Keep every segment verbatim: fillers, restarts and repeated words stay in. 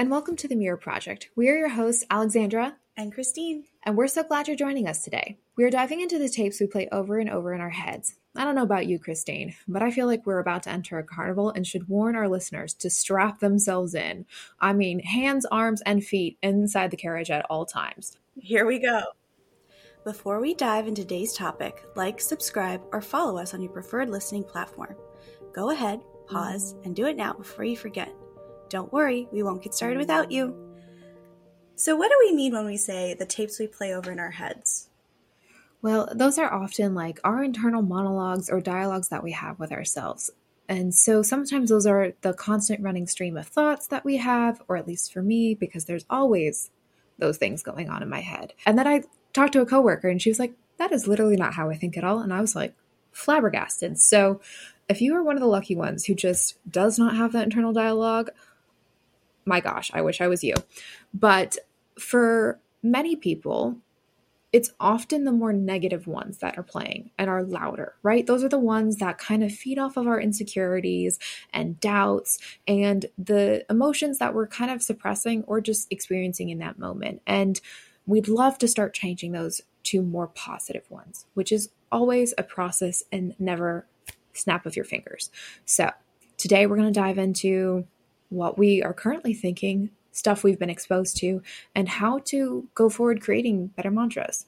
and welcome to the Mirror Project. We are your hosts, Alexandra and Christine, and we're so glad you're joining us today. We are diving into the tapes we play over and over in our heads. I don't know about you, Christine, but I feel like we're about to enter a carnival and should warn our listeners to strap themselves in. I mean, hands, arms, and feet inside the carriage at all times. Here we go. Before we dive into today's topic, like, subscribe, or follow us on your preferred listening platform. Go ahead, pause, and do it now before you forget. Don't worry, we won't get started without you. So what do we mean when we say the tapes we play over in our heads? Well, those are often like our internal monologues or dialogues that we have with ourselves. And so sometimes those are the constant running stream of thoughts that we have, or at least for me, because there's always those things going on in my head. And then I talked to a coworker and she was like, that is literally not how I think at all. And I was like, flabbergasted. So if you are one of the lucky ones who just does not have that internal dialogue, my gosh, I wish I was you. But for many people, it's often the more negative ones that are playing and are louder, right? Those are the ones that kind of feed off of our insecurities and doubts and the emotions that we're kind of suppressing or just experiencing in that moment. And we'd love to start changing those to more positive ones, which is always a process and never snap of your fingers. So today we're going to dive into what we are currently thinking, stuff we've been exposed to, and how to go forward creating better mantras.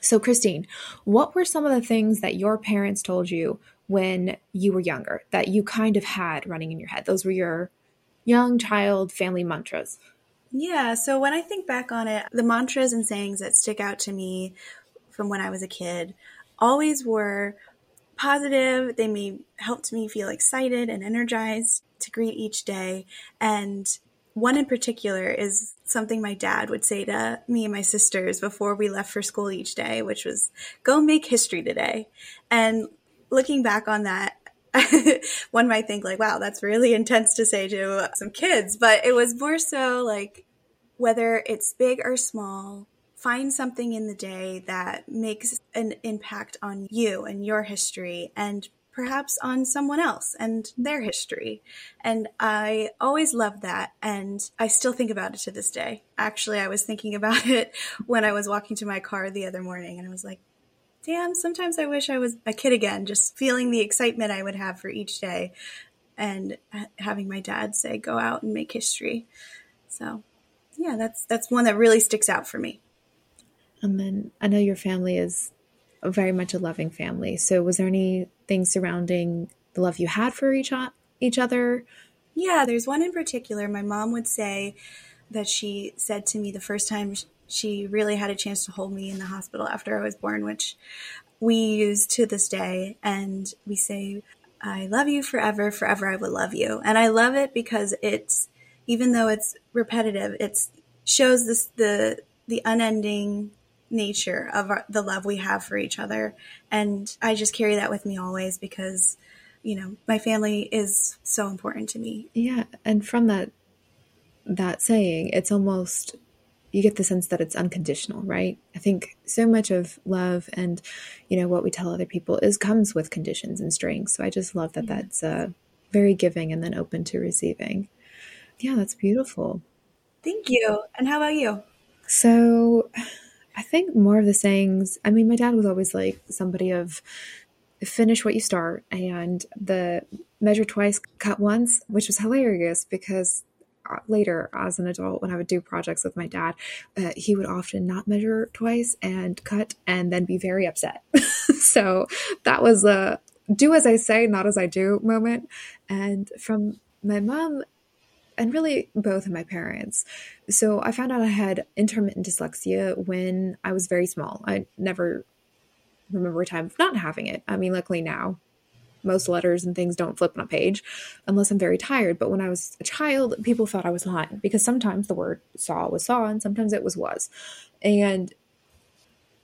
So Christine, what were some of the things that your parents told you when you were younger that you kind of had running in your head? Those were your young child family mantras. Yeah. So when I think back on it, the mantras and sayings that stick out to me from when I was a kid always were positive. They may helped me feel excited and energized to greet each day. And one in particular is something my dad would say to me and my sisters before we left for school each day, which was, go make history today. And looking back on that, one might think like, wow, that's really intense to say to some kids. But it was more so like, whether it's big or small, find something in the day that makes an impact on you and your history, and perhaps on someone else and their history. And I always loved that. And I still think about it to this day. Actually, I was thinking about it when I was walking to my car the other morning, and I was like, damn, sometimes I wish I was a kid again, just feeling the excitement I would have for each day and having my dad say, go out and make history. So yeah, that's, that's one that really sticks out for me. And then I know your family is very much a loving family. So was there anything surrounding the love you had for each, o- each other? Yeah, there's one in particular. My mom would say that she said to me the first time she really had a chance to hold me in the hospital after I was born, which we use to this day. And we say, I love you forever, forever I will love you. And I love it because it's, even though it's repetitive, it shows this the the unending nature of our, the love we have for each other. And I just carry that with me always because, you know, my family is so important to me. Yeah. And from that, that saying, it's almost, you get the sense that it's unconditional, right? I think so much of love and, you know, what we tell other people is comes with conditions and strings. So I just love that. Yeah. That's uh, very giving and then open to receiving. Yeah. That's beautiful. Thank you. And how about you? So I think more of the sayings, I mean, my dad was always like somebody of finish what you start, and the measure twice, cut once, which was hilarious because later as an adult, when I would do projects with my dad, uh, he would often not measure twice and cut and then be very upset. So that was a do as I say, not as I do moment. And from my mom, and really both of my parents. So I found out I had intermittent dyslexia when I was very small. I never remember a time of not having it. I mean, luckily now most letters and things don't flip on a page unless I'm very tired. But when I was a child, people thought I was lying because sometimes the word saw was saw and sometimes it was was. And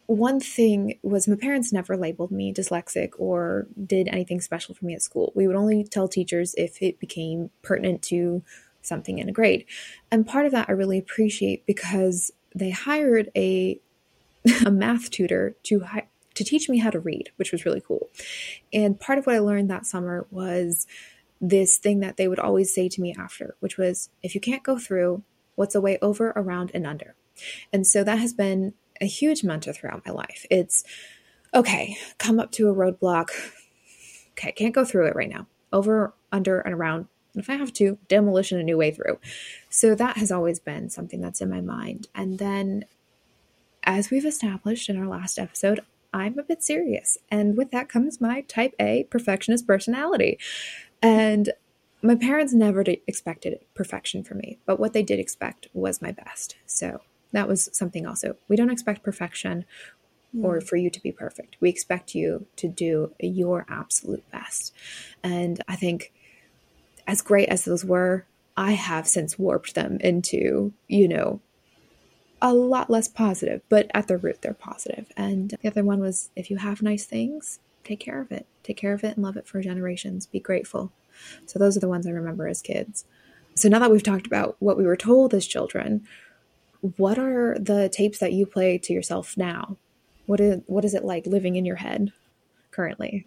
one thing was my parents never labeled me dyslexic or did anything special for me at school. We would only tell teachers if it became pertinent to something in a grade. And part of that I really appreciate because they hired a a math tutor to hi- to teach me how to read, which was really cool. And part of what I learned that summer was this thing that they would always say to me after, which was, if you can't go through, what's a way over, around, and under. And so that has been a huge mantra throughout my life. It's, okay, come up to a roadblock. Okay, can't go through it right now. Over, under, and around. And if I have to, demolition, a new way through. So that has always been something that's in my mind. And then, as we've established in our last episode, I'm a bit serious. And with that comes my type A perfectionist personality. And my parents never expected perfection from me, but what they did expect was my best. So that was something also. We don't expect perfection or for you to be perfect. We expect you to do your absolute best. And I think as great as those were, I have since warped them into, you know, a lot less positive, but at their root, they're positive. And the other one was, if you have nice things, take care of it. Take care of it and love it for generations. Be grateful. So those are the ones I remember as kids. So now that we've talked about what we were told as children, what are the tapes that you play to yourself now? What is, what is it like living in your head currently?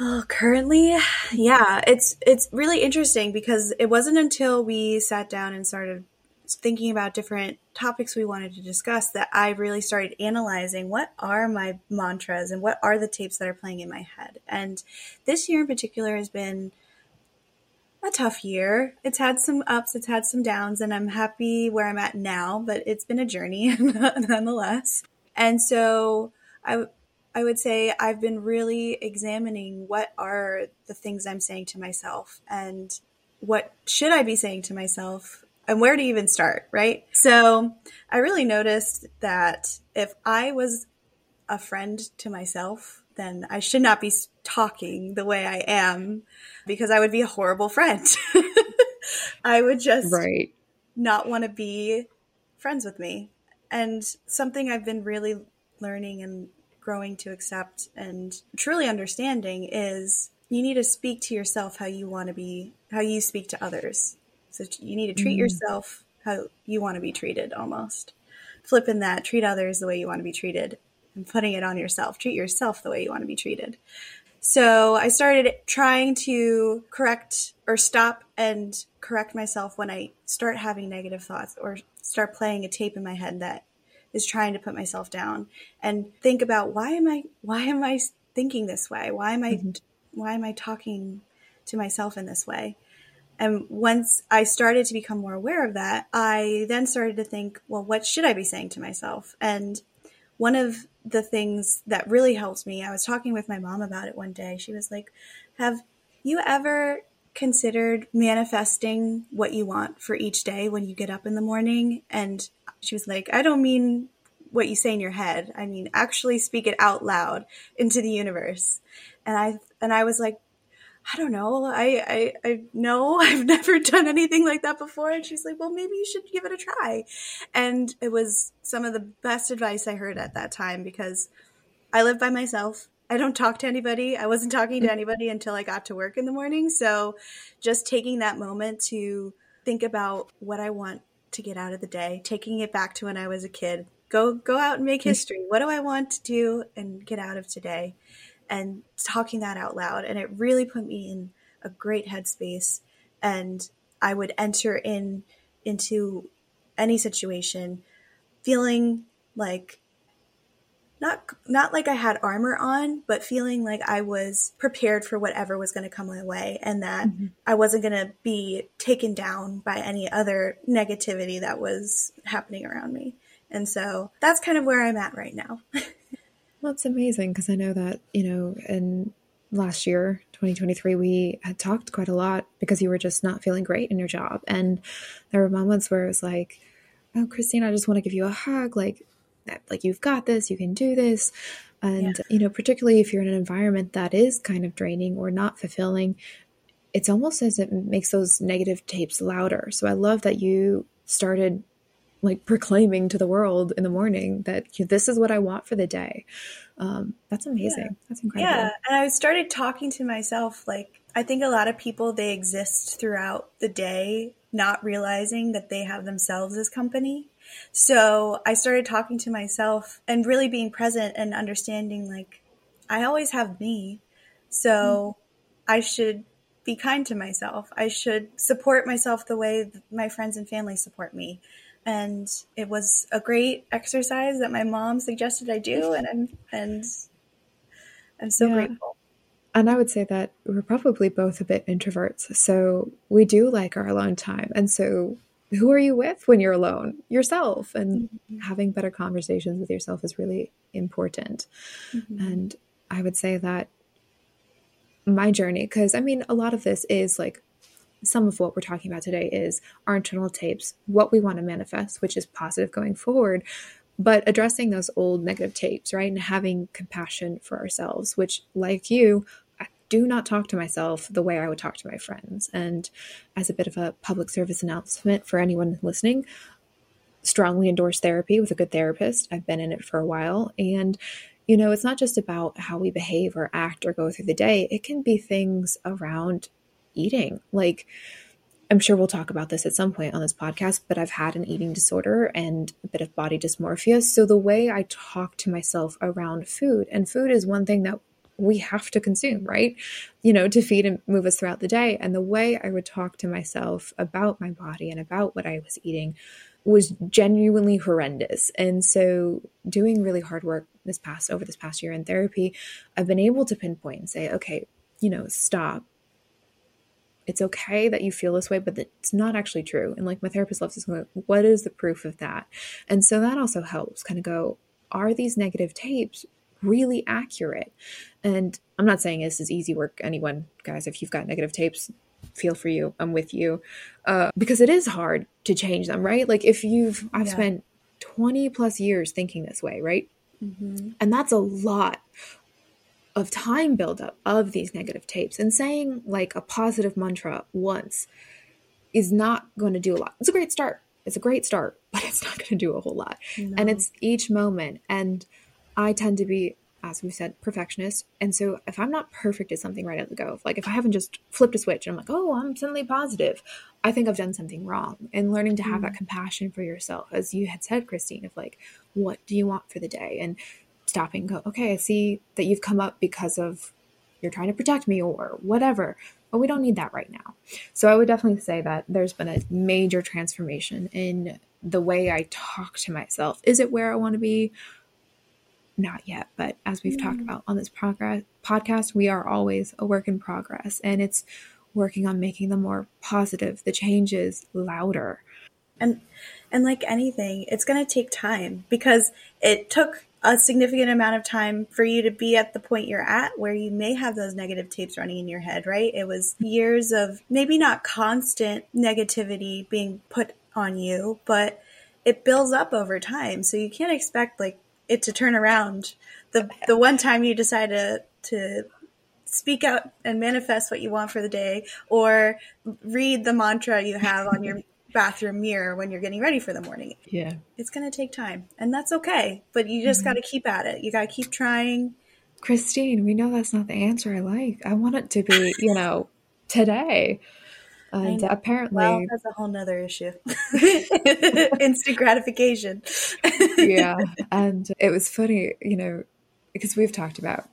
Oh, currently? Yeah, it's it's really interesting because it wasn't until we sat down and started thinking about different topics we wanted to discuss that I really started analyzing what are my mantras and what are the tapes that are playing in my head. And this year in particular has been a tough year. It's had some ups, it's had some downs, and I'm happy where I'm at now, but it's been a journey nonetheless. And so I I would say I've been really examining what are the things I'm saying to myself and what should I be saying to myself and where to even start, right? So I really noticed that if I was a friend to myself, then I should not be talking the way I am because I would be a horrible friend. I would just right. not want to be friends with me. And something I've been really learning and growing to accept and truly understanding is you need to speak to yourself how you want to be, how you speak to others. So you need to treat mm. yourself how you want to be treated almost. Flipping that, treat others the way you want to be treated and putting it on yourself. Treat yourself the way you want to be treated. So I started trying to correct or stop and correct myself when I start having negative thoughts or start playing a tape in my head that is trying to put myself down and think about why am I why am I thinking this way? Why am I mm-hmm. why am I talking to myself in this way? And once I started to become more aware of that, I then started to think, well, what should I be saying to myself? And one of the things that really helps me, I was talking with my mom about it one day. She was like, have you ever considered manifesting what you want for each day when you get up in the morning? And she was like, I don't mean what you say in your head. I mean, actually speak it out loud into the universe. And I, and I was like, I don't know. I, I, I know I've never done anything like that before. And she's like, well, maybe you should give it a try. And it was some of the best advice I heard at that time because I live by myself. I don't talk to anybody. I wasn't talking to anybody until I got to work in the morning. So just taking that moment to think about what I want to get out of the day, taking it back to when I was a kid, go, go out and make history. What do I want to do and get out of today? And talking that out loud. And it really put me in a great headspace. And I would enter in into any situation feeling like, not not like I had armor on, but feeling like I was prepared for whatever was going to come my way and that mm-hmm. I wasn't going to be taken down by any other negativity that was happening around me. And so that's kind of where I'm at right now. Well, it's amazing because I know that, you know, in last year, twenty twenty-three, we had talked quite a lot because you were just not feeling great in your job. And there were moments where it was like, oh, Christine, I just want to give you a hug. Like, like you've got this, you can do this. And, yeah. you know, particularly if you're in an environment that is kind of draining or not fulfilling, it's almost as it makes those negative tapes louder. So I love that you started like proclaiming to the world in the morning that this is what I want for the day. Um, that's amazing. Yeah. That's incredible. Yeah. And I started talking to myself. Like, I think a lot of people, they exist throughout the day, not realizing that they have themselves as company. So I started talking to myself and really being present and understanding, like, I always have me. So mm-hmm. I should be kind to myself. I should support myself the way my friends and family support me. And it was a great exercise that my mom suggested I do. And I'm, and I'm so yeah. grateful. And I would say that we're probably both a bit introverts. So we do like our alone time. And so who are you with when you're alone? Yourself. And mm-hmm. having better conversations with yourself is really important. Mm-hmm. And I would say that my journey, because I mean, a lot of this is like, some of what we're talking about today is our internal tapes, what we want to manifest, which is positive going forward, but addressing those old negative tapes, right? And having compassion for ourselves, which, like you, I do not talk to myself the way I would talk to my friends. And as a bit of a public service announcement for anyone listening, strongly endorse therapy with a good therapist. I've been in it for a while. And, you know, it's not just about how we behave or act or go through the day. It can be things around eating. Like, I'm sure we'll talk about this at some point on this podcast, but I've had an eating disorder and a bit of body dysmorphia. So the way I talk to myself around food, and food is one thing that we have to consume, right? You know, to feed and move us throughout the day. And the way I would talk to myself about my body and about what I was eating was genuinely horrendous. And so doing really hard work this past, over this past year in therapy, I've been able to pinpoint and say, okay, you know, stop. It's okay that you feel this way, but it's not actually true. And like my therapist loves this, like, what is the proof of that? And so that also helps kind of go, are these negative tapes really accurate? And I'm not saying this is easy work. Anyone, guys, if you've got negative tapes, feel for you. I'm with you. Uh, because it is hard to change them, right? Like if you've, I've yeah. spent twenty plus years thinking this way, right? Mm-hmm. And that's a lot of time buildup of these negative tapes, and saying like a positive mantra once is not going to do a lot. It's a great start. It's a great start, but it's not going to do a whole lot. No. And it's each moment. And I tend to be, as we said, perfectionist. And so if I'm not perfect at something right out the go, like if I haven't just flipped a switch and I'm like, oh, I'm suddenly positive, I think I've done something wrong. And learning to have mm. that compassion for yourself, as you had said, Christine, of like, what do you want for the day? And stopping and go, okay, I see that you've come up because of you're trying to protect me or whatever, but we don't need that right now. So I would definitely say that there's been a major transformation in the way I talk to myself. Is it where I want to be? Not yet, but as we've mm-hmm. talked about on this progress podcast, we are always a work in progress, and it's working on making them more positive, the changes louder. And, and like anything, it's going to take time, because it took a significant amount of time for you to be at the point you're at where you may have those negative tapes running in your head, right? It was years of maybe not constant negativity being put on you, but it builds up over time. So you can't expect like it to turn around. The the one time you decide to, to speak out and manifest what you want for the day, or read the mantra you have on your bathroom mirror when you're getting ready for the morning. Yeah. It's going to take time, and that's okay. But you just mm-hmm. got to keep at it. You got to keep trying. Christine, we know that's not the answer I like. I want it to be, you know, today. And know. apparently. Well, that's a whole nother issue. Instant gratification. Yeah. And it was funny, you know, because we've talked about,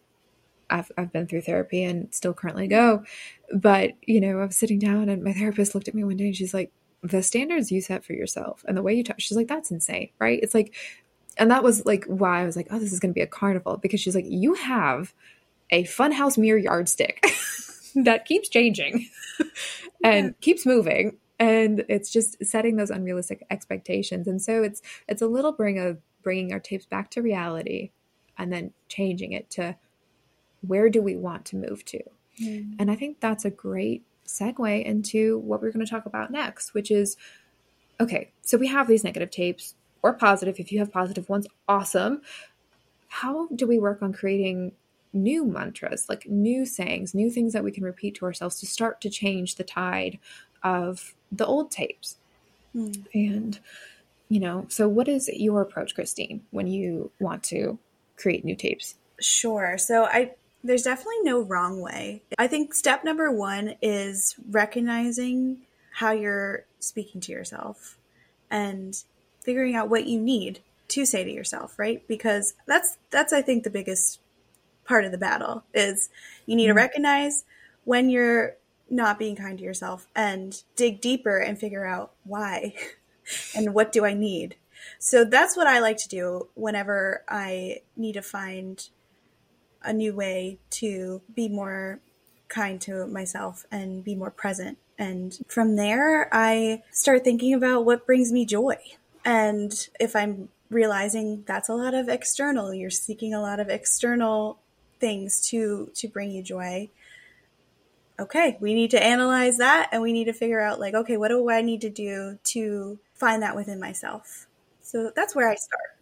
I've, I've been through therapy and still currently go, but you know, I was sitting down and my therapist looked at me one day and she's like, the standards you set for yourself and the way you talk, she's like, that's insane, right? It's like, and that was like why I was like, oh, this is going to be a carnival, because she's like, you have a funhouse mirror yardstick that keeps changing and yeah. keeps moving. And it's just setting those unrealistic expectations. And so it's, it's a little bring of bringing our tapes back to reality and then changing it to where do we want to move to? Mm. And I think that's a great segue into what we're going to talk about next, which is, okay, so we have these negative tapes, or positive. If you have positive ones, awesome. How do we work on creating new mantras, like new sayings, new things that we can repeat to ourselves to start to change the tide of the old tapes? Hmm. And, you know, so what is your approach, Christine, when you want to create new tapes? Sure. So I There's definitely no wrong way. I think step number one is recognizing how you're speaking to yourself and figuring out what you need to say to yourself, right? Because that's, that's I think, the biggest part of the battle is you need mm-hmm. to recognize when you're not being kind to yourself and dig deeper and figure out why. and what do I need? So that's what I like to do whenever I need to find a new way to be more kind to myself and be more present. And from there, I start thinking about what brings me joy. And if I'm realizing that's a lot of external, you're seeking a lot of external things to, to bring you joy. Okay, we need to analyze that, and we need to figure out, like, okay, what do I need to do to find that within myself? So that's where I start.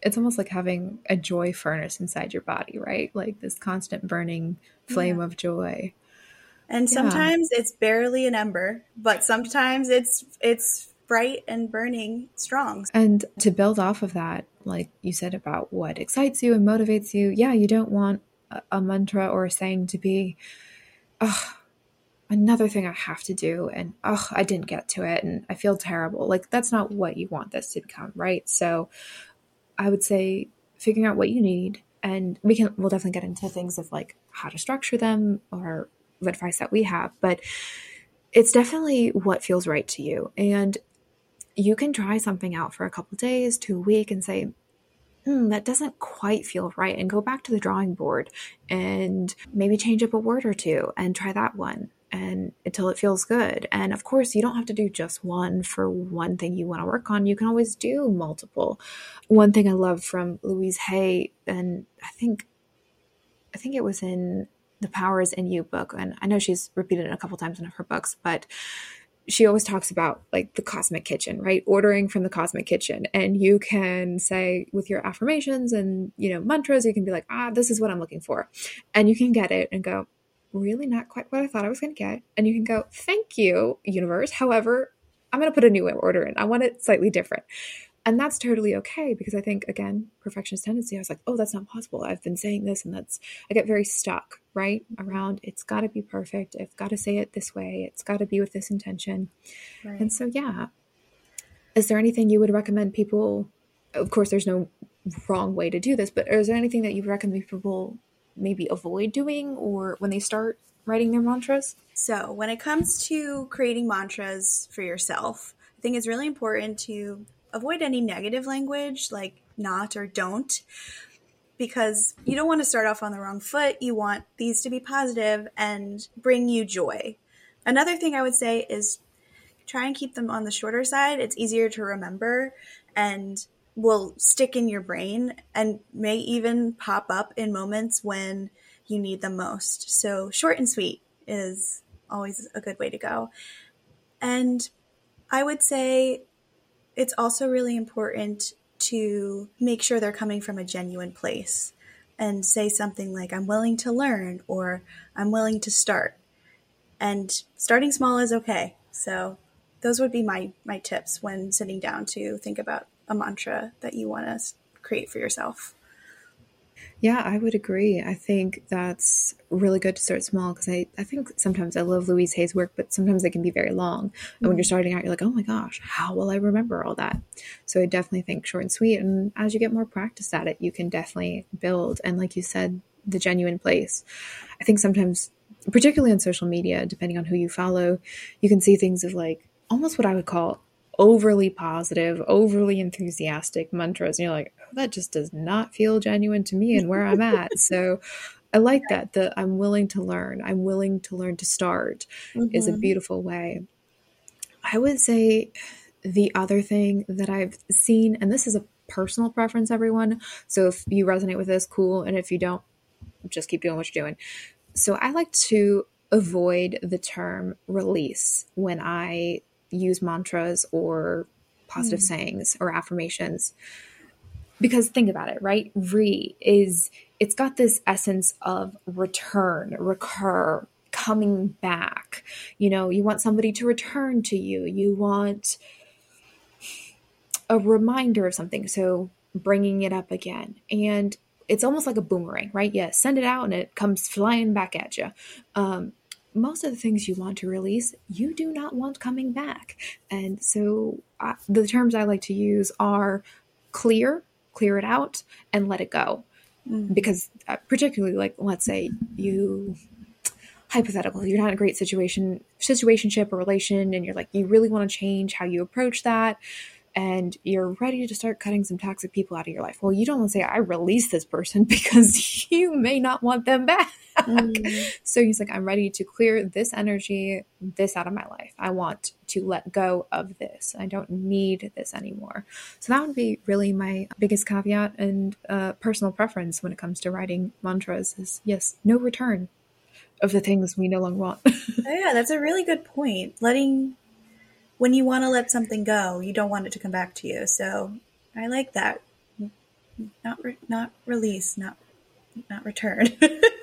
It's almost like having a joy furnace inside your body, right? Like this constant burning flame yeah. of joy. And yeah. sometimes it's barely an ember, but sometimes it's it's bright and burning strong. And to build off of that, like you said about what excites you and motivates you, yeah, you don't want a, a mantra or a saying to be, oh, another thing I have to do, and oh, I didn't get to it, and I feel terrible. Like, that's not what you want this to become, right? So I would say figuring out what you need, and we can, we'll definitely get into things of like how to structure them or the advice that we have, but it's definitely what feels right to you. And you can try something out for a couple of days to a week and say, hmm, that doesn't quite feel right, and go back to the drawing board and maybe change up a word or two and try that one, and until it feels good. And of course, you don't have to do just one for one thing you want to work on. You can always do multiple. One thing I love from Louise Hay, and I think, I think it was in The Power is Within You book, and I know she's repeated it a couple times in her books, but she always talks about like the Cosmic Kitchen, right? Ordering from the Cosmic Kitchen. And you can say with your affirmations and, you know, mantras, you can be like, ah, this is what I'm looking for. And you can get it and go, really not quite what I thought I was going to get. And you can go, thank you, universe. However, I'm going to put a new order in. I want it slightly different. And that's totally okay, because I think, again, perfectionist tendency, I was like, oh, that's not possible. I've been saying this, and that's, I get very stuck, right? Around, it's got to be perfect. I've got to say it this way. It's got to be with this intention. Right. And so, yeah. Is there anything you would recommend people, of course, there's no wrong way to do this, but is there anything that you recommend people maybe avoid doing, or when they start writing their mantras? So when it comes to creating mantras for yourself, I think it's really important to avoid any negative language like not or don't, because you don't want to start off on the wrong foot. You want these to be positive and bring you joy. Another thing I would say is try and keep them on the shorter side. It's easier to remember and will stick in your brain and may even pop up in moments when you need them most. So short and sweet is always a good way to go. And I would say it's also really important to make sure they're coming from a genuine place, and say something like, I'm willing to learn, or I'm willing to start. And starting small is okay. So those would be my, my tips when sitting down to think about a mantra that you want to create for yourself. Yeah, I would agree. I think that's really good to start small, because I, I think sometimes, I love Louise Hay's work, but sometimes they can be very long. And mm-hmm. when you're starting out, you're like, oh my gosh, how will I remember all that? So I definitely think short and sweet. And as you get more practice at it, you can definitely build. And like you said, the genuine place. I think sometimes, particularly on social media, depending on who you follow, you can see things of like almost what I would call overly positive, overly enthusiastic mantras. And you're like, oh, that just does not feel genuine to me and where I'm at. So I like that, that I'm willing to learn. I'm willing to learn to start mm-hmm. is a beautiful way. I would say the other thing that I've seen, and this is a personal preference, everyone. So if you resonate with this, cool. And if you don't, just keep doing what you're doing. So I like to avoid the term release when I use mantras or positive mm. sayings or affirmations, because think about it, right? Re is, it's got this essence of return, recur, coming back. You know, you want somebody to return to you. You want a reminder of something. So bringing it up again. And it's almost like a boomerang, right? Yeah. Send it out and it comes flying back at you. Um, Most of the things you want to release, you do not want coming back. And so I, the terms I like to use are clear, clear it out, and let it go. Mm. Because particularly, like, let's say you hypothetical, you're not in a great situation, situationship or relation, and you're like, you really want to change how you approach that, and you're ready to start cutting some toxic people out of your life. Well, you don't want to say, I release this person, because you may not want them back. Mm. So he's like, I'm ready to clear this energy, this out of my life. I want to let go of this. I don't need this anymore. So that would be really my biggest caveat and uh, personal preference when it comes to writing mantras is, yes, no return of the things we no longer want. Oh, yeah, that's a really good point. Letting... When you want to let something go, you don't want it to come back to you. So I like that. Not re- not release, not not return.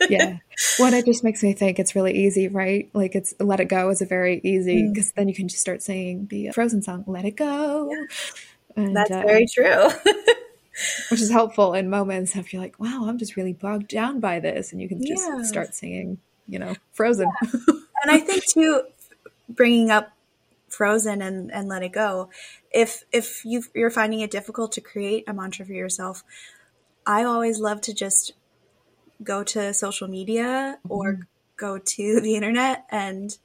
Yeah. Well, it just makes me think it's really easy, right? Like it's let it go is a very easy, because mm. then you can just start singing the Frozen song, Let It Go. Yeah. And, That's uh, very true. Which is helpful in moments if you're like, wow, I'm just really bogged down by this. And you can just yeah. start singing, you know, Frozen. Yeah. And I think too, bringing up Frozen and, and let it go. If if you you're finding it difficult to create a mantra for yourself, I always love to just go to social media or mm-hmm. go to the internet and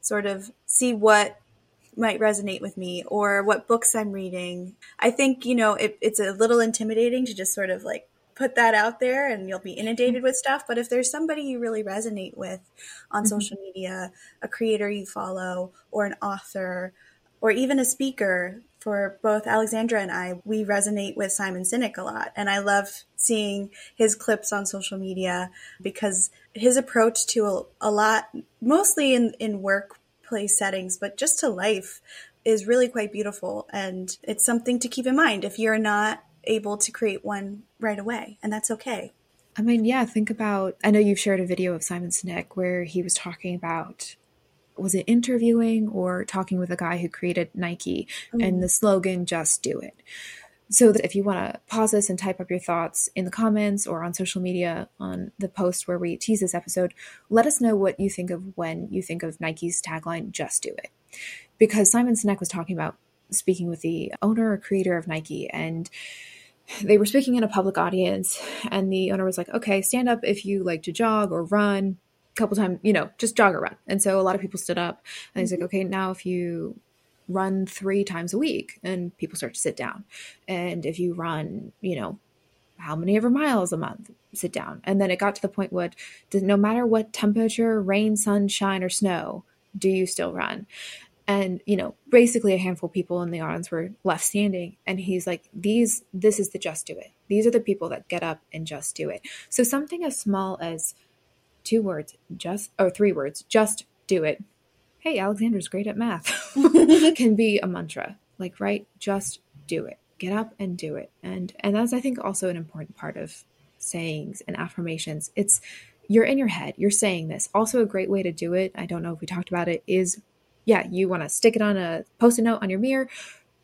sort of see what might resonate with me or what books I'm reading. I think, you know, it, it's a little intimidating to just sort of like put that out there and you'll be inundated with stuff. But if there's somebody you really resonate with on mm-hmm. social media, a creator you follow or an author or even a speaker, for both Alexandra and I, we resonate with Simon Sinek a lot. And I love seeing his clips on social media because his approach to a, a lot, mostly in, in workplace settings, but just to life is really quite beautiful. And it's something to keep in mind if you're not able to create one right away. And that's okay. I mean, yeah, think about, I know you've shared a video of Simon Sinek where he was talking about, was it interviewing or talking with a guy who created Nike mm-hmm. and the slogan, just do it. So if you want to pause this and type up your thoughts in the comments or on social media on the post where we tease this episode, let us know what you think of when you think of Nike's tagline, just do it. Because Simon Sinek was talking about speaking with the owner or creator of Nike, and they were speaking in a public audience, and the owner was like, okay, stand up if you like to jog or run a couple times, you know, just jog or run. And so a lot of people stood up, and he's like, okay, now if you run three times a week, and people start to sit down. And if you run, you know, how many ever miles a month, sit down. And then it got to the point where no matter what temperature, rain, sunshine, or snow, do you still run? And, you know, basically a handful of people in the audience were left standing. And he's like, these, this is the just do it. These are the people that get up and just do it. So something as small as two words, just, or three words, just do it. Hey, Alexandra's great at math. Can be a mantra. Like, right? Just do it. Get up and do it. And, and that's, I think, also an important part of sayings and affirmations. It's, you're in your head. You're saying this. Also a great way to do it, I don't know if we talked about it, is yeah, you want to stick it on a post-it note on your mirror,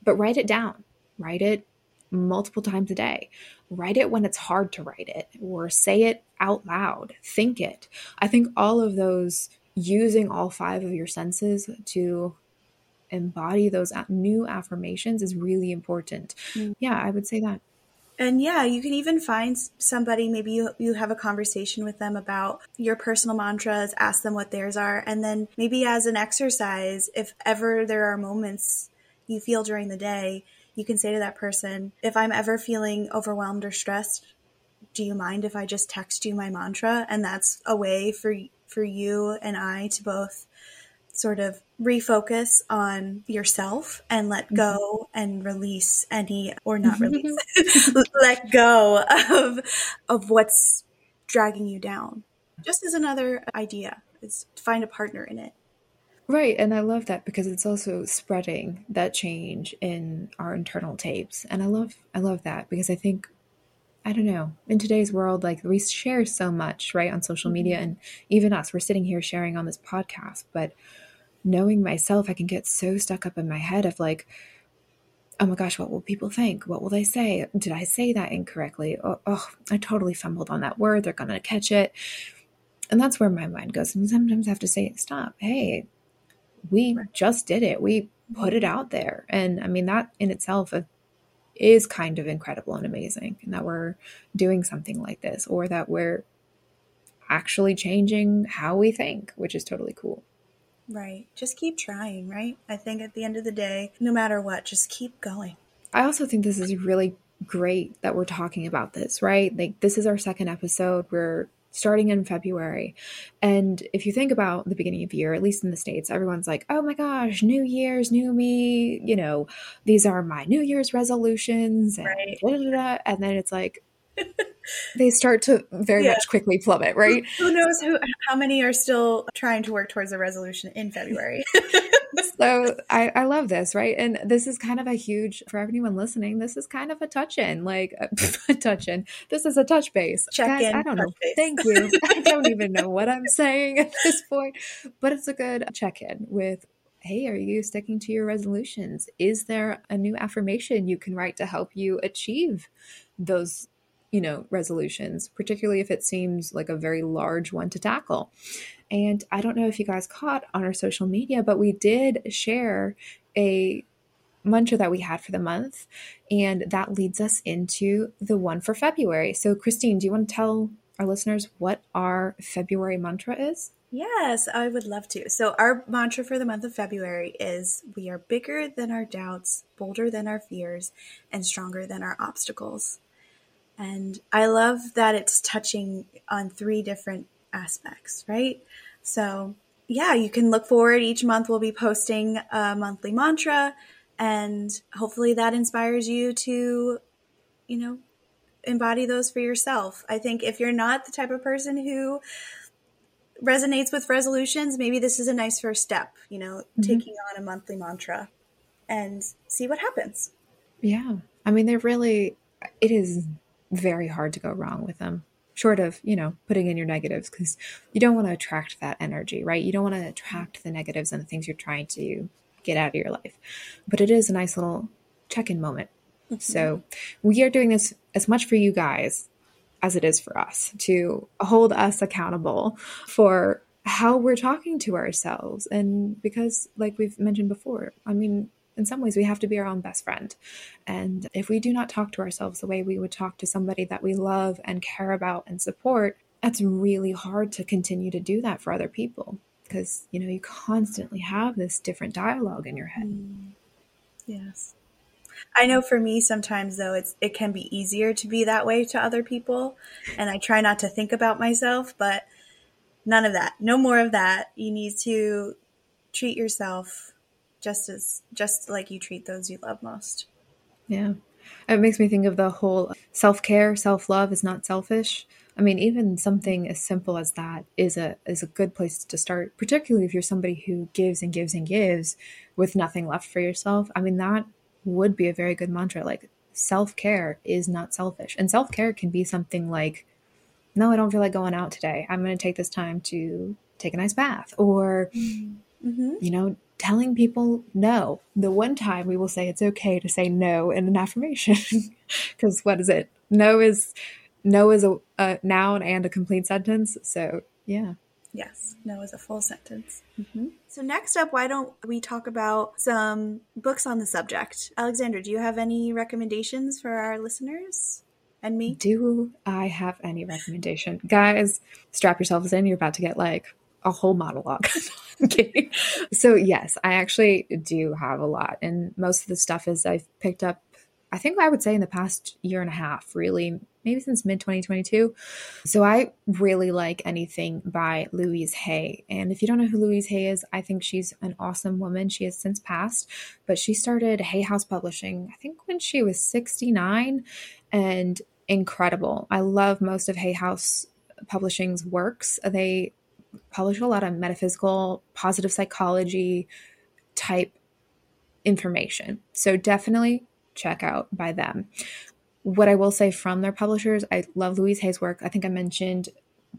but write it down. Write it multiple times a day. Write it when it's hard to write it, or say it out loud. Think it. I think all of those, using all five of your senses to embody those new affirmations is really important. Mm-hmm. Yeah, I would say that. And yeah, you can even find somebody, maybe you, you have a conversation with them about your personal mantras, ask them what theirs are. And then maybe as an exercise, if ever there are moments you feel during the day, you can say to that person, if I'm ever feeling overwhelmed or stressed, do you mind if I just text you my mantra? And that's a way for, for you and I to both sort of refocus on yourself and let go and release any, or not release, let go of of what's dragging you down. Just as another idea, is to find a partner in it. Right. And I love that because it's also spreading that change in our internal tapes. And I love, I love that because I think, I don't know, in today's world, like we share so much, right, on social media, and even us, we're sitting here sharing on this podcast, but knowing myself, I can get so stuck up in my head of like, oh my gosh, what will people think? What will they say? Did I say that incorrectly? Oh, oh I totally fumbled on that word. They're going to catch it. And that's where my mind goes. And sometimes I have to say, stop. Hey, we just did it. We put it out there. And I mean, that in itself is kind of incredible and amazing, and that we're doing something like this, or that we're actually changing how we think, which is totally cool. Right. Just keep trying, right? I think at the end of the day, no matter what, just keep going. I also think this is really great that we're talking about this, right? Like, this is our second episode. We're starting in February. And if you think about the beginning of the year, at least in the States, everyone's like, oh my gosh, New Year's, new me, you know, these are my New Year's resolutions. And, right. da, da, da. And then it's like, they start to very yeah. much quickly plummet, right? Who knows who, how many are still trying to work towards a resolution in February? So I, I love this, right? And this is kind of a huge, for everyone listening, this is kind of a touch-in, like a touch-in. This is a touch base. Check Guys, in. I don't know. Base. Thank you. I don't even know what I'm saying at this point, but it's a good check-in with, hey, are you sticking to your resolutions? Is there a new affirmation you can write to help you achieve those, you know, resolutions, particularly if it seems like a very large one to tackle? And I don't know if you guys caught on our social media, but we did share a mantra that we had for the month. And that leads us into the one for February. So Christine, do you want to tell our listeners what our February mantra is? Yes, I would love to. So our mantra for the month of February is, we are bigger than our doubts, bolder than our fears, and stronger than our obstacles. And I love that it's touching on three different aspects, right? So yeah, you can look forward. Each month we'll be posting a monthly mantra, and hopefully that inspires you to, you know, embody those for yourself. I think if you're not the type of person who resonates with resolutions, maybe this is a nice first step, you know, mm-hmm. taking on a monthly mantra and see what happens. Yeah. I mean, they're really, it is very hard to go wrong with them, short of, you know, putting in your negatives, because you don't want to attract that energy, right? You don't want to attract the negatives and the things you're trying to get out of your life. But it is a nice little check-in moment. Mm-hmm. So we are doing this as much for you guys as it is for us, to hold us accountable for how we're talking to ourselves. And because, like we've mentioned before, I mean, in some ways, we have to be our own best friend. And if we do not talk to ourselves the way we would talk to somebody that we love and care about and support, that's really hard to continue to do that for other people, because, you know, you constantly have this different dialogue in your head. Mm. Yes. I know for me sometimes, though, it's it can be easier to be that way to other people. And I try not to think about myself, but none of that. No more of that. You need to treat yourself just as, just like you treat those you love most. Yeah. It makes me think of the whole self-care, self-love is not selfish. I mean, even something as simple as that is a, is a good place to start, particularly if you're somebody who gives and gives and gives with nothing left for yourself. I mean, that would be a very good mantra. Like, self-care is not selfish. And self-care can be something like, no, I don't feel like going out today. I'm going to take this time to take a nice bath, or, mm-hmm. you know, telling people no. The one time we will say it's okay to say no in an affirmation, because what is it? No is no is a, a noun and a complete sentence. So yeah. Yes. No is a full sentence. Mm-hmm. So next up, why don't we talk about some books on the subject? Alexandra, do you have any recommendations for our listeners? And me? Do I have any recommendation? Guys, strap yourselves in. You're about to get like a whole monologue. I'm kidding. So yes, I actually do have a lot. And most of the stuff is I've picked up, I think I would say in the past year and a half, really, maybe since mid twenty twenty-two. So I really like anything by Louise Hay. And if you don't know who Louise Hay is, I think she's an awesome woman. She has since passed, but she started Hay House Publishing, I think when she was sixty-nine, and incredible. I love most of Hay House Publishing's works. They publish a lot of metaphysical, positive psychology type information. So definitely check out by them. What I will say from their publishers, I love Louise Hay's work. I think I mentioned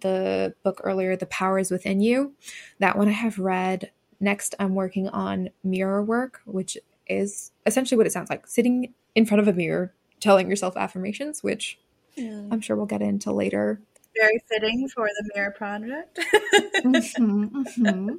the book earlier, The Power is Within You. That one I have read. Next, I'm working on Mirror Work, which is essentially what it sounds like, sitting in front of a mirror, telling yourself affirmations, which yeah. I'm sure we'll get into later. Very fitting for the Mirror Project. mm-hmm, mm-hmm.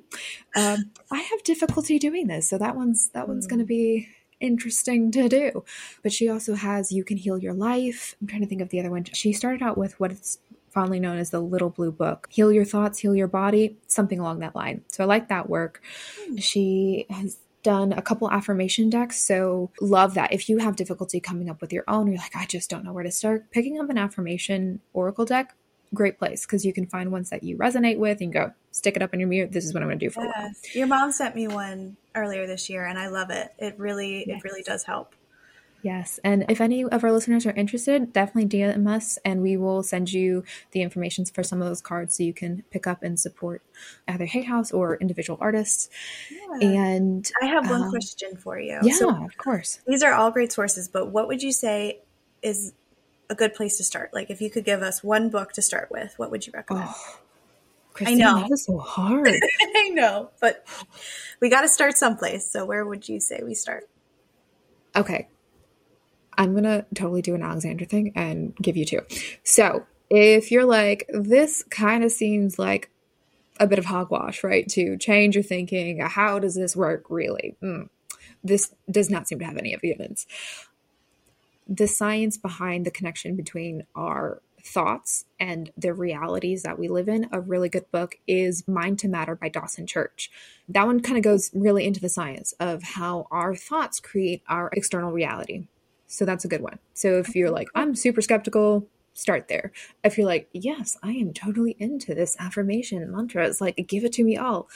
Um, I have difficulty doing this, so that one's that one's mm. going to be interesting to do. But she also has You Can Heal Your Life. I'm trying to think of the other one. She started out with what it's fondly known as the Little Blue Book, Heal Your Thoughts, Heal Your Body, something along that line. So I like that work. Mm. She has done a couple affirmation decks. So love that. If you have difficulty coming up with your own, you're like, I just don't know where to start, picking up an affirmation oracle deck, great place, because you can find ones that you resonate with and go stick it up in your mirror. This is what I'm going to do for yes. a while. Your mom sent me one earlier this year and I love it. It really, yes. it really does help. Yes. And if any of our listeners are interested, definitely D M us and we will send you the information for some of those cards so you can pick up and support either Hay House or individual artists. Yeah. And I have one um, question for you. Yeah, so, of course. These are all great sources, but what would you say is a good place to start? Like if you could give us one book to start with, what would you recommend? Oh, Christine, I know that is so hard. I know, but we got to start someplace. So where would you say we start? Okay. I'm going to totally do an Alexandra thing and give you two. So if you're like, this kind of seems like a bit of hogwash, right? To change your thinking. How does this work really? Mm. This does not seem to have any evidence. The science behind the connection between our thoughts and the realities that we live in, a really good book is Mind to Matter by Dawson Church. That one kind of goes really into the science of how our thoughts create our external reality. So that's a good one. So if you're like, I'm super skeptical, start there. If you're like, yes, I am totally into this affirmation mantra, it's like, give it to me all.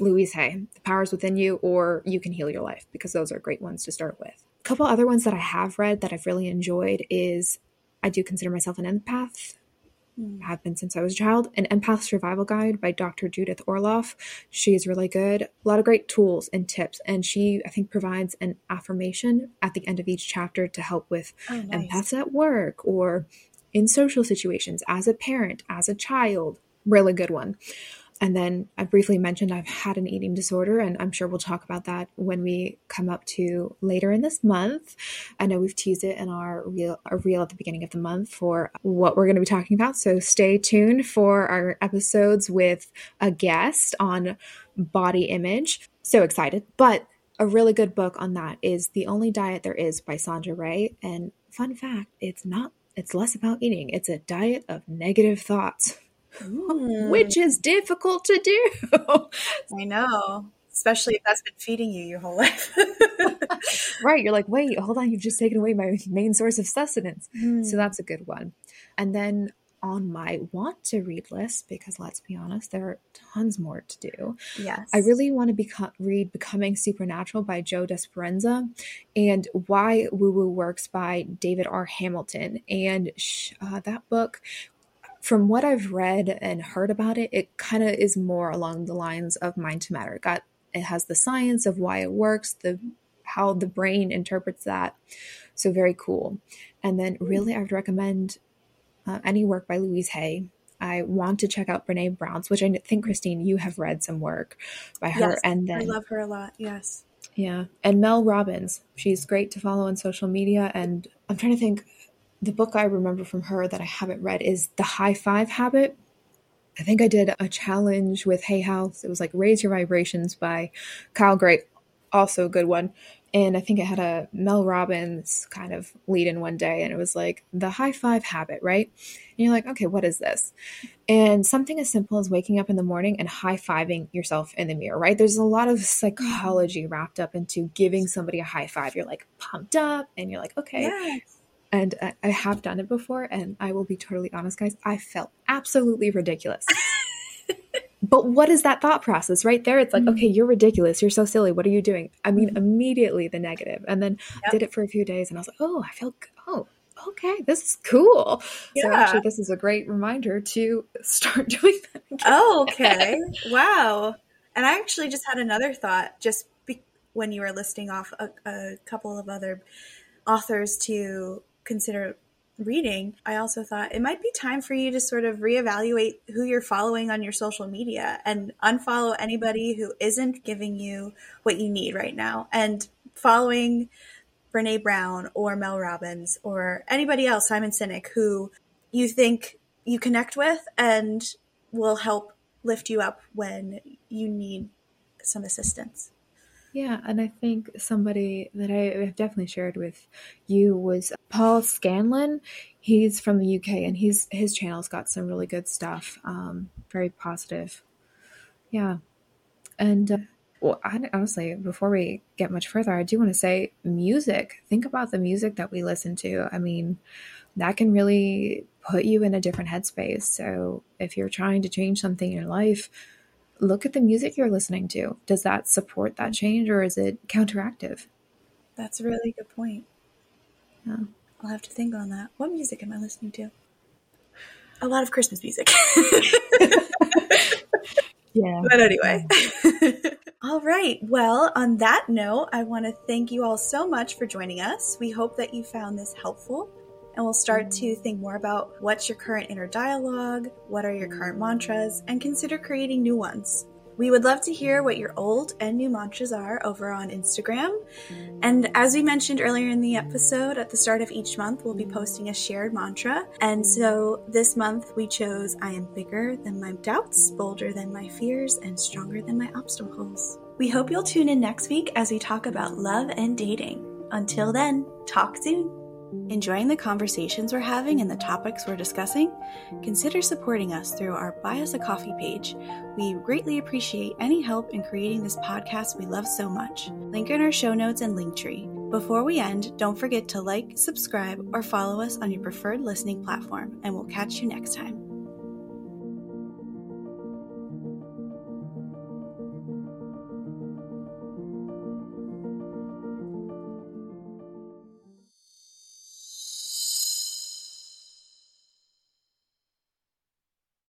Louise Hay, The Power is Within You, or You Can Heal Your Life, because those are great ones to start with. A couple other ones that I have read that I've really enjoyed is, I do consider myself an empath. I have been since I was a child. An Empath Survival Guide by Doctor Judith Orloff. She is really good. A lot of great tools and tips. And she, I think, provides an affirmation at the end of each chapter to help with oh, nice. empaths at work or in social situations, as a parent, as a child. Really good one. And then I briefly mentioned I've had an eating disorder, and I'm sure we'll talk about that when we come up to later in this month. I know we've teased it in our reel, our reel at the beginning of the month for what we're going to be talking about. So stay tuned for our episodes with a guest on body image. So excited. But a really good book on that is The Only Diet There Is by Sandra Ray. And fun fact, it's not, it's less about eating. It's a diet of negative thoughts. Ooh. Which is difficult to do. I know, especially if that's been feeding you your whole life. Right. You're like, wait, hold on. You've just taken away my main source of sustenance. Mm. So that's a good one. And then on my want to read list, because let's be honest, there are tons more to do. Yes. I really want to beco- read Becoming Supernatural by Joe Dispenza and Why Woo Woo Works by David R. Hamilton. And sh- uh, that book, from what I've read and heard about it, it kind of is more along the lines of Mind to Matter. It got, it has the science of why it works, the how the brain interprets that. So very cool. And then really I would recommend uh, any work by Louise Hay. I want to check out Brene Brown's, which I think, Christine, you have read some work by her. Yes, and then I love her a lot. Yes. Yeah. And Mel Robbins. She's great to follow on social media. And I'm trying to think. The book I remember from her that I haven't read is The High Five Habit. I think I did a challenge with Hay House. It was like Raise Your Vibrations by Kyle Gray. Also a good one. And I think it had a Mel Robbins kind of lead in one day. And it was like The High Five Habit, right? And you're like, okay, what is this? And something as simple as waking up in the morning and high-fiving yourself in the mirror, right? There's a lot of psychology wrapped up into giving somebody a high five. You're like pumped up and you're like, okay. Yes. And I have done it before, and I will be totally honest, guys. I felt absolutely ridiculous. But what is that thought process right there? It's like, mm-hmm. okay, you're ridiculous. You're so silly. What are you doing? I mean, mm-hmm. immediately the negative. And then yep. did it for a few days, and I was like, oh, I feel, oh, okay, this is cool. Yeah. So actually, this is a great reminder to start doing that again. Oh, okay. Wow. And I actually just had another thought just be- when you were listing off a, a couple of other authors to consider reading. I also thought it might be time for you to sort of reevaluate who you're following on your social media and unfollow anybody who isn't giving you what you need right now. And following Brene Brown or Mel Robbins or anybody else, Simon Sinek, who you think you connect with and will help lift you up when you need some assistance. Yeah, and I think somebody that I have definitely shared with you was Paul Scanlon. He's from the U K, and he's his channel's got some really good stuff. Um, very positive. Yeah. And uh, well, I, honestly, before we get much further, I do want to say music. Think about the music that we listen to. I mean, that can really put you in a different headspace. So if you're trying to change something in your life, look at the music you're listening to. Does that support that change, or is it counteractive? That's a really good point. Yeah. I'll have to think on that. What music am I listening to? A lot of Christmas music. Yeah. But anyway. All right. Well, on that note, I want to thank you all so much for joining us. We hope that you found this helpful. And we'll start to think more about what's your current inner dialogue, what are your current mantras, and consider creating new ones. We would love to hear what your old and new mantras are over on Instagram. And as we mentioned earlier in the episode, at the start of each month, we'll be posting a shared mantra. And so this month we chose, I am bigger than my doubts, bolder than my fears, and stronger than my obstacles. We hope you'll tune in next week as we talk about love and dating. Until then, talk soon. Enjoying the conversations we're having and the topics we're discussing? Consider supporting us through our Buy Us a Coffee page. We greatly appreciate any help in creating this podcast we love so much. Link in our show notes and Linktree. Before we end, don't forget to like, subscribe, or follow us on your preferred listening platform, and we'll catch you next time.